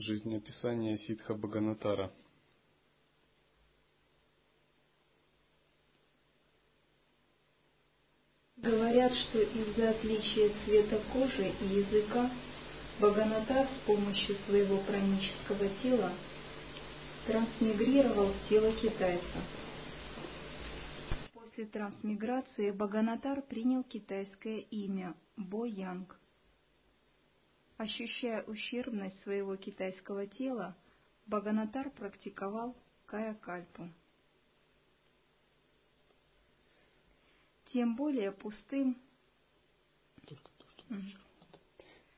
Жизнеописание ситха Боганатара. Говорят, что из-за отличия цвета кожи и языка Боганатар с помощью своего пранического тела трансмигрировал в тело китайца. После трансмиграции Боганатар принял китайское имя Бо Янг. Ощущая ущербность своего китайского тела, Боганатар практиковал каякальпу. Тем более пустым...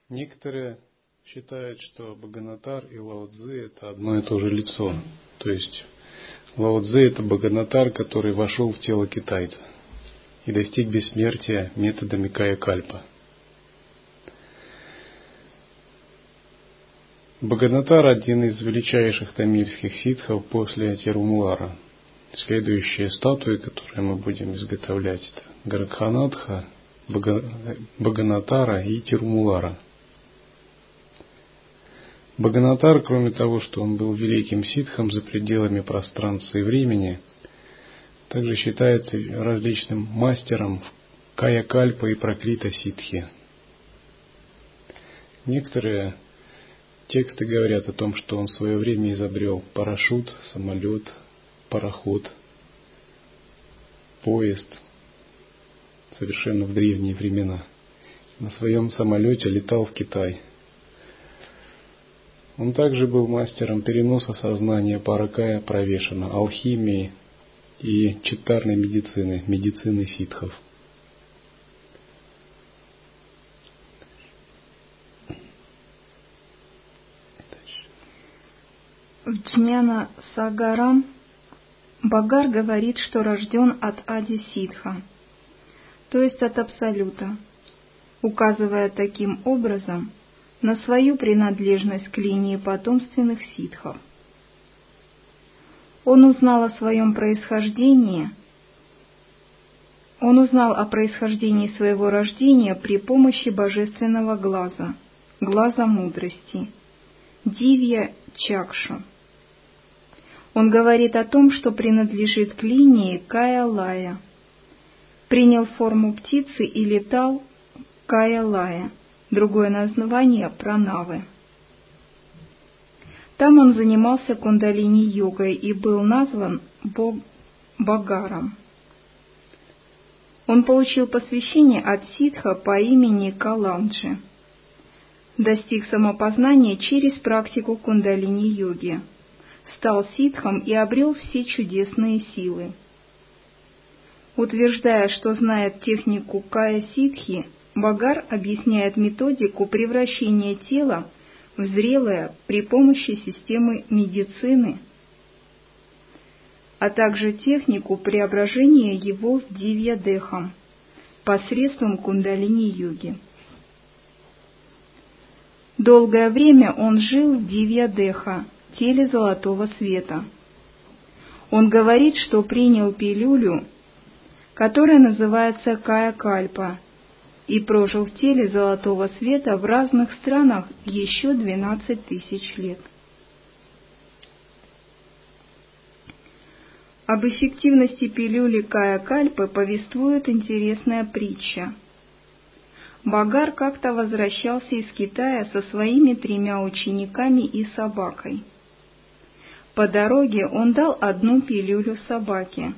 Некоторые считают, что Боганатар и Лао-цзы — это одно и то же лицо. То есть Лао-цзы — это Боганатар, который вошел в тело китайца и достиг бессмертия методами каякальпа. Боганатар – один из величайших тамильских ситхов после Тирумулара. Следующие статуи, которые мы будем изготовлять, это Гараханатха, Боганатара и Тирумулара. Боганатар, кроме того, что он был великим ситхом за пределами пространства и времени, также считается различным мастером в Каякальпа и Прокрита сиддхи. Некоторые тексты говорят о том, что он в свое время изобрел парашют, самолет, пароход, поезд, совершенно в древние времена. На своем самолете летал в Китай. Он также был мастером переноса сознания паракая провешена, алхимии и читарной медицины, медицины ситхов. В Джмяна Сагарам Багар говорит, что рожден от Ади Сидха, то есть от Абсолюта, указывая таким образом на свою принадлежность к линии потомственных ситхов. Он узнал о происхождении своего рождения при помощи божественного глаза, глаза мудрости, Дивья чакшу. Он говорит о том, что принадлежит к линии Кая-Лая. Принял форму птицы и летал Кая-Лая, другое название Пранавы. Там он занимался кундалини-йогой и был назван Багаром. Он получил посвящение от ситха по имени Каланджи. Достиг самопознания через практику кундалини-йоги, стал ситхом и обрел все чудесные силы. Утверждая, что знает технику Кая-Ситхи, Багар объясняет методику превращения тела в зрелое при помощи системы медицины, а также технику преображения его в Дивья-дехам посредством кундалини-йоги. Долгое время он жил в Дивья-деха, теле золотого света. Он говорит, что принял пилюлю, которая называется Каякальпа, и прожил в теле золотого света в разных странах еще 12 тысяч лет. Об эффективности пилюли Каякальпы повествует интересная притча. Багар как-то возвращался из Китая со своими 3 учениками и собакой. По дороге он дал одну пилюлю собаке,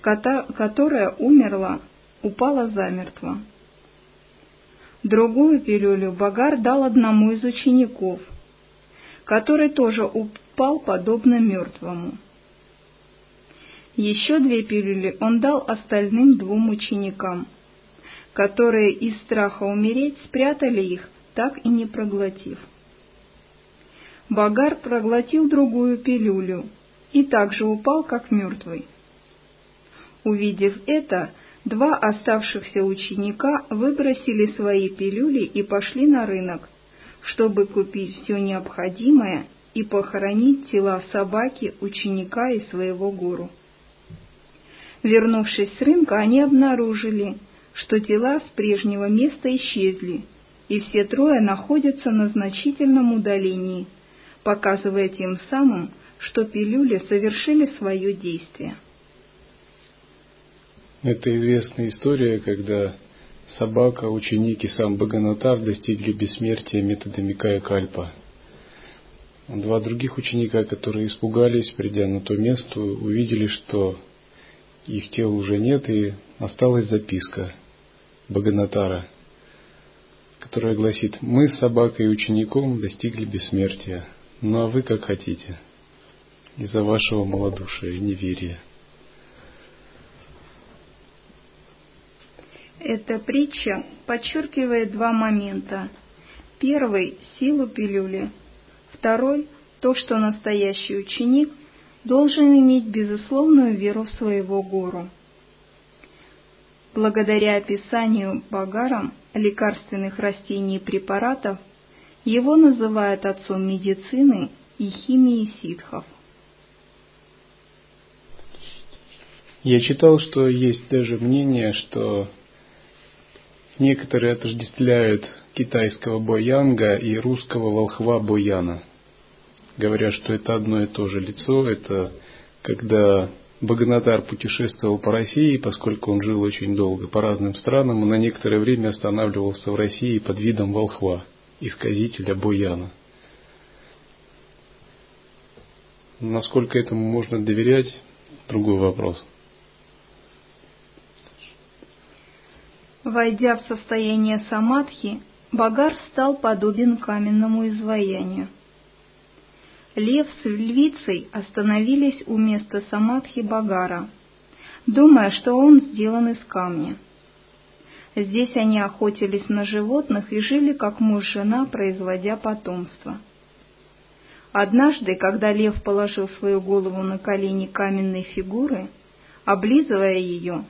которая умерла, упала замертво. Другую пилюлю Багар дал одному из учеников, который тоже упал подобно мертвому. Еще 2 пилюли он дал остальным 2 ученикам, которые из страха умереть спрятали их, так и не проглотив. Багар проглотил другую пилюлю и также упал, как мертвый. Увидев это, два оставшихся ученика выбросили свои пилюли и пошли на рынок, чтобы купить все необходимое и похоронить тела собаки, ученика и своего гуру. Вернувшись с рынка, они обнаружили, что тела с прежнего места исчезли, и все трое находятся на значительном удалении, показывая тем самым, что пилюли совершили свое действие. Это известная история, когда собака, ученики сам Боганатар достигли бессмертия методами Каякальпа. Два других ученика, которые испугались, придя на то место, увидели, что их тела уже нет, и осталась записка Боганатара, которая гласит: «Мы с собакой и учеником достигли бессмертия, ну а вы как хотите, из-за вашего малодушия и неверия». Эта притча подчеркивает два момента. Первый – силу пилюли. Второй – то, что настоящий ученик должен иметь безусловную веру в своего гуру. Благодаря описанию Багаром лекарственных растений и препаратов, его называют отцом медицины и химии ситхов. Я читал, что есть даже мнение, что некоторые отождествляют китайского Бо Янга и русского волхва Бо Яна, говоря, что это одно и то же лицо. Это когда Боганатар путешествовал по России, поскольку он жил очень долго по разным странам, он на некоторое время останавливался в России под видом волхва, исказителя Бо Яна. Насколько этому можно доверять, другой вопрос. Войдя в состояние самадхи, Багар стал подобен каменному изваянию. Лев с львицей остановились у места самадхи Багара, думая, что он сделан из камня. Здесь они охотились на животных и жили как муж и жена, производя потомство. Однажды, когда лев положил свою голову на колени каменной фигуры, облизывая ее,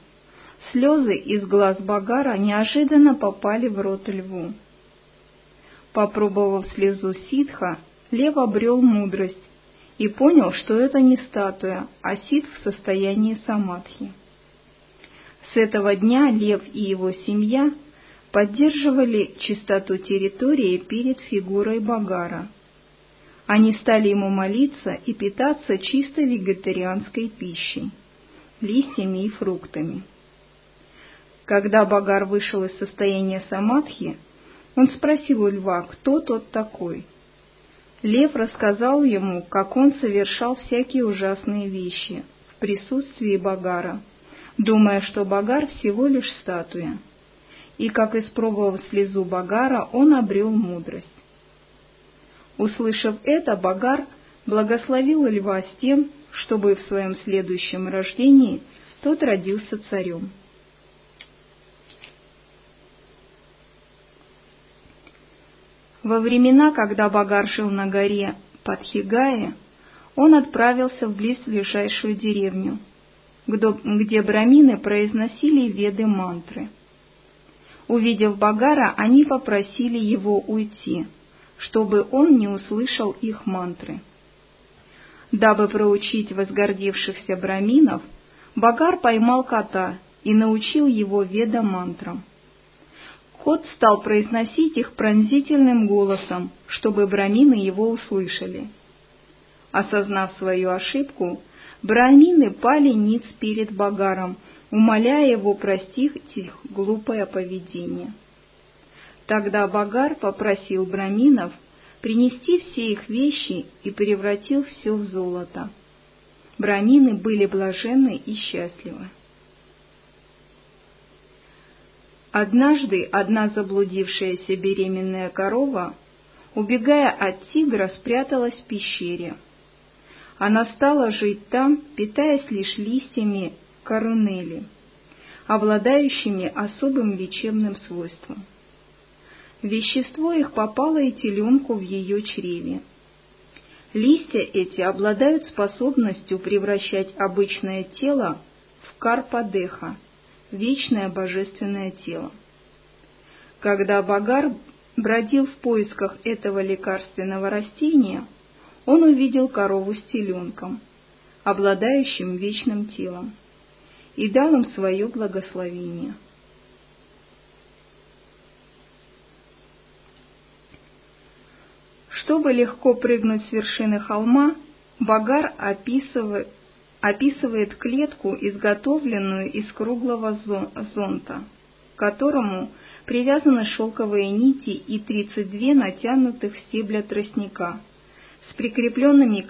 слезы из глаз Багара неожиданно попали в рот льву. Попробовав слезу ситха, лев обрел мудрость и понял, что это не статуя, а ситх в состоянии самадхи. С этого дня лев и его семья поддерживали чистоту территории перед фигурой Багара. Они стали ему молиться и питаться чисто вегетарианской пищей, листьями и фруктами. Когда Багар вышел из состояния самадхи, он спросил у льва, кто тот такой. Лев рассказал ему, как он совершал всякие ужасные вещи в присутствии Багара, думая, что Багар всего лишь статуя, и как, испробовав слезу Багара, он обрел мудрость. Услышав это, Багар благословил льва с тем, чтобы в своем следующем рождении тот родился царем. Во времена, когда Багар жил на горе под Хигае, он отправился в близлежащую деревню, где брамины произносили веды-мантры. Увидев Багара, они попросили его уйти, чтобы он не услышал их мантры. Дабы проучить возгордившихся браминов, Багар поймал кота и научил его веда-мантрам. Кот стал произносить их пронзительным голосом, чтобы брамины его услышали. Осознав свою ошибку, брамины пали ниц перед Багаром, умоляя его простить их глупое поведение. Тогда Багар попросил браминов принести все их вещи и превратил все в золото. Брамины были блаженны и счастливы. Однажды одна заблудившаяся беременная корова, убегая от тигра, спряталась в пещере. Она стала жить там, питаясь лишь листьями корунели, обладающими особым лечебным свойством. Вещество их попало и теленку в ее чреве. Листья эти обладают способностью превращать обычное тело в карпадеха, вечное божественное тело. Когда Багар бродил в поисках этого лекарственного растения, он увидел корову с теленком, обладающим вечным телом, и дал им свое благословение. Чтобы легко прыгнуть с вершины холма, Багар описывает клетку, изготовленную из круглого зонта, к которому привязаны шелковые нити и 32 натянутых стебля тростника с прикрепленным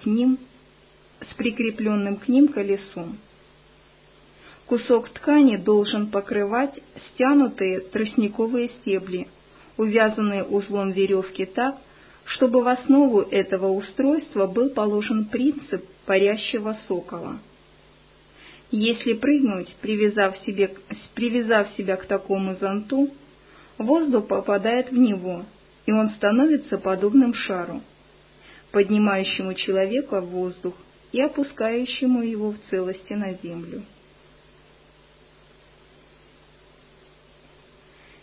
к ним колесом. Кусок ткани должен покрывать стянутые тростниковые стебли, увязанные узлом веревки так, чтобы в основу этого устройства был положен принцип парящего сокола. Если прыгнуть, привязав себя к такому зонту, воздух попадает в него, и он становится подобным шару, поднимающему человека в воздух и опускающему его в целости на землю.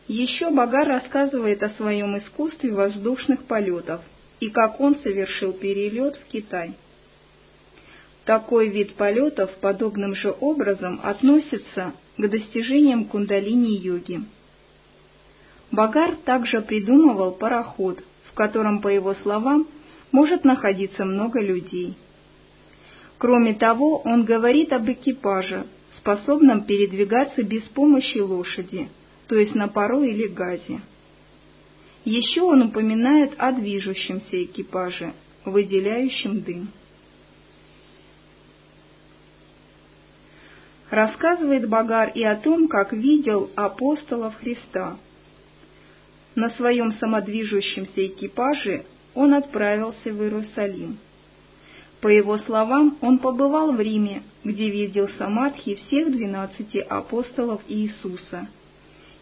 Еще Багар рассказывает о своем искусстве воздушных полетов и как он совершил перелет в Китай. Такой вид полетов подобным же образом относится к достижениям кундалини-йоги. Багар также придумывал пароход, в котором, по его словам, может находиться много людей. Кроме того, он говорит об экипаже, способном передвигаться без помощи лошади, то есть на пару или газе. Еще он упоминает о движущемся экипаже, выделяющем дым. Рассказывает Багар и о том, как видел апостолов Христа. На своем самодвижущемся экипаже он отправился в Иерусалим. По его словам, он побывал в Риме, где видел самадхи всех 12 апостолов Иисуса,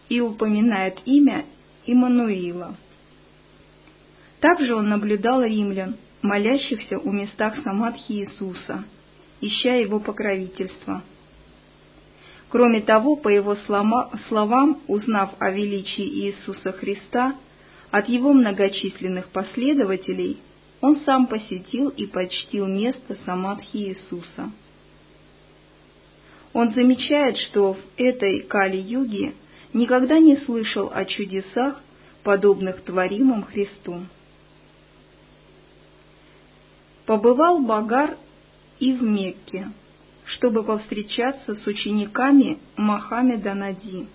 и упоминает имя Иммануила. Также он наблюдал римлян, молящихся у местах самадхи Иисуса, ища его покровительства. Кроме того, по его словам, узнав о величии Иисуса Христа от его многочисленных последователей, он сам посетил и почтил место самадхи Иисуса. Он замечает, что в этой Кали-юге никогда не слышал о чудесах, подобных творимым Христу. Побывал Багар и в Мекке, чтобы повстречаться с учениками Мухаммада Наби.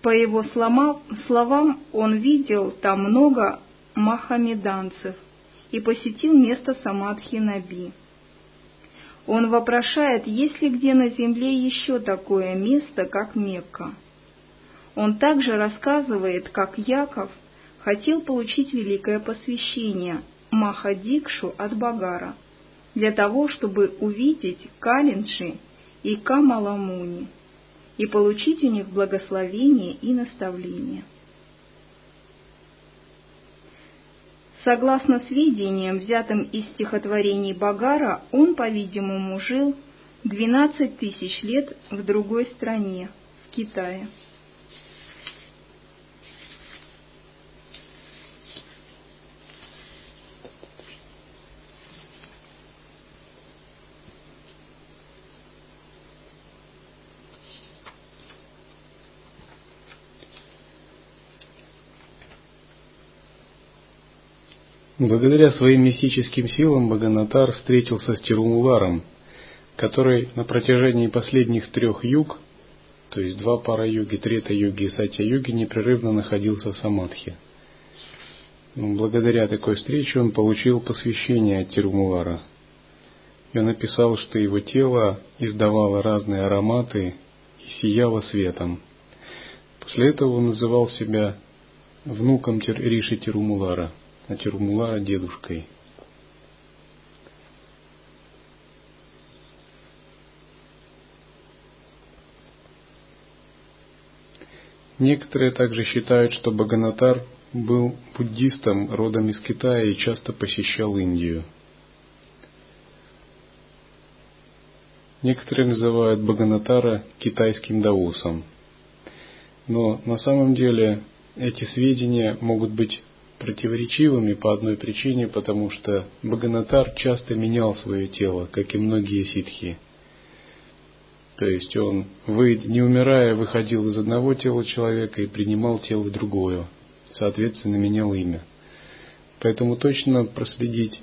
По его словам, он видел там много мохаммеданцев и посетил место самадхи Наби. Он вопрошает, есть ли где на земле еще такое место, как Мекка. Он также рассказывает, как Яков хотел получить великое посвящение Махадикшу от Багара для того, чтобы увидеть Калинши и Камаламуни и получить у них благословение и наставление. Согласно сведениям, взятым из стихотворений Багара, он, по-видимому, жил 12 тысяч лет в другой стране, в Китае. Благодаря своим мистическим силам Боганатар встретился с Тирумуларом, который на протяжении последних 3 юг, то есть 2 пара юги, Трета юги и сатя юги, непрерывно находился в самадхи. Благодаря такой встрече он получил посвящение от Тирумулара. И он описал, что его тело издавало разные ароматы и сияло светом. После этого он называл себя внуком Риши Тирумулара, а Тирумулара дедушкой. Некоторые также считают, что Боганатар был буддистом, родом из Китая, и часто посещал Индию. Некоторые называют Боганатара китайским даосом. Но на самом деле эти сведения могут быть противоречивыми по одной причине, потому что Боганатар часто менял свое тело, как и многие ситхи. То есть он, не умирая, выходил из одного тела человека и принимал тело другое, соответственно, менял имя. Поэтому точно проследить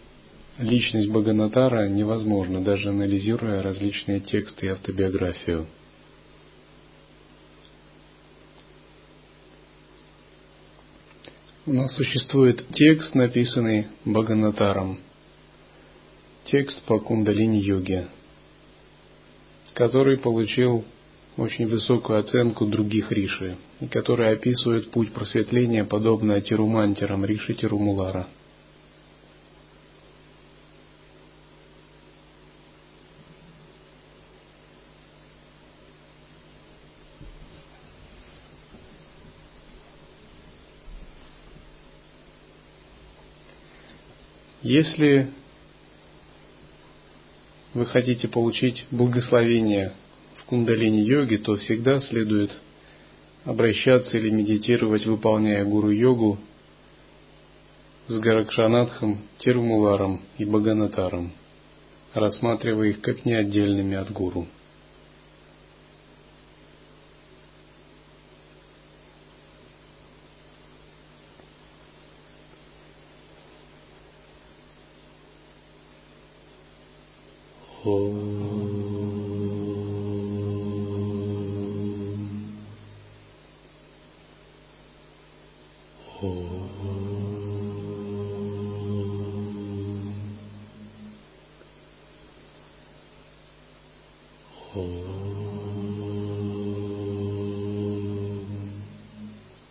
личность Боганатара невозможно, даже анализируя различные тексты и автобиографию. У нас существует текст, написанный Боганатаром, текст по кундалини-йоге, который получил очень высокую оценку других риши, и который описывает путь просветления, подобно Тирумантирам, риши Тирумулара. Если вы хотите получить благословение в кундалини-йоге, то всегда следует обращаться или медитировать, выполняя гуру-йогу с гаракшанатхом, Тирумуларом и Боганатаром, рассматривая их как не отдельными от гуру.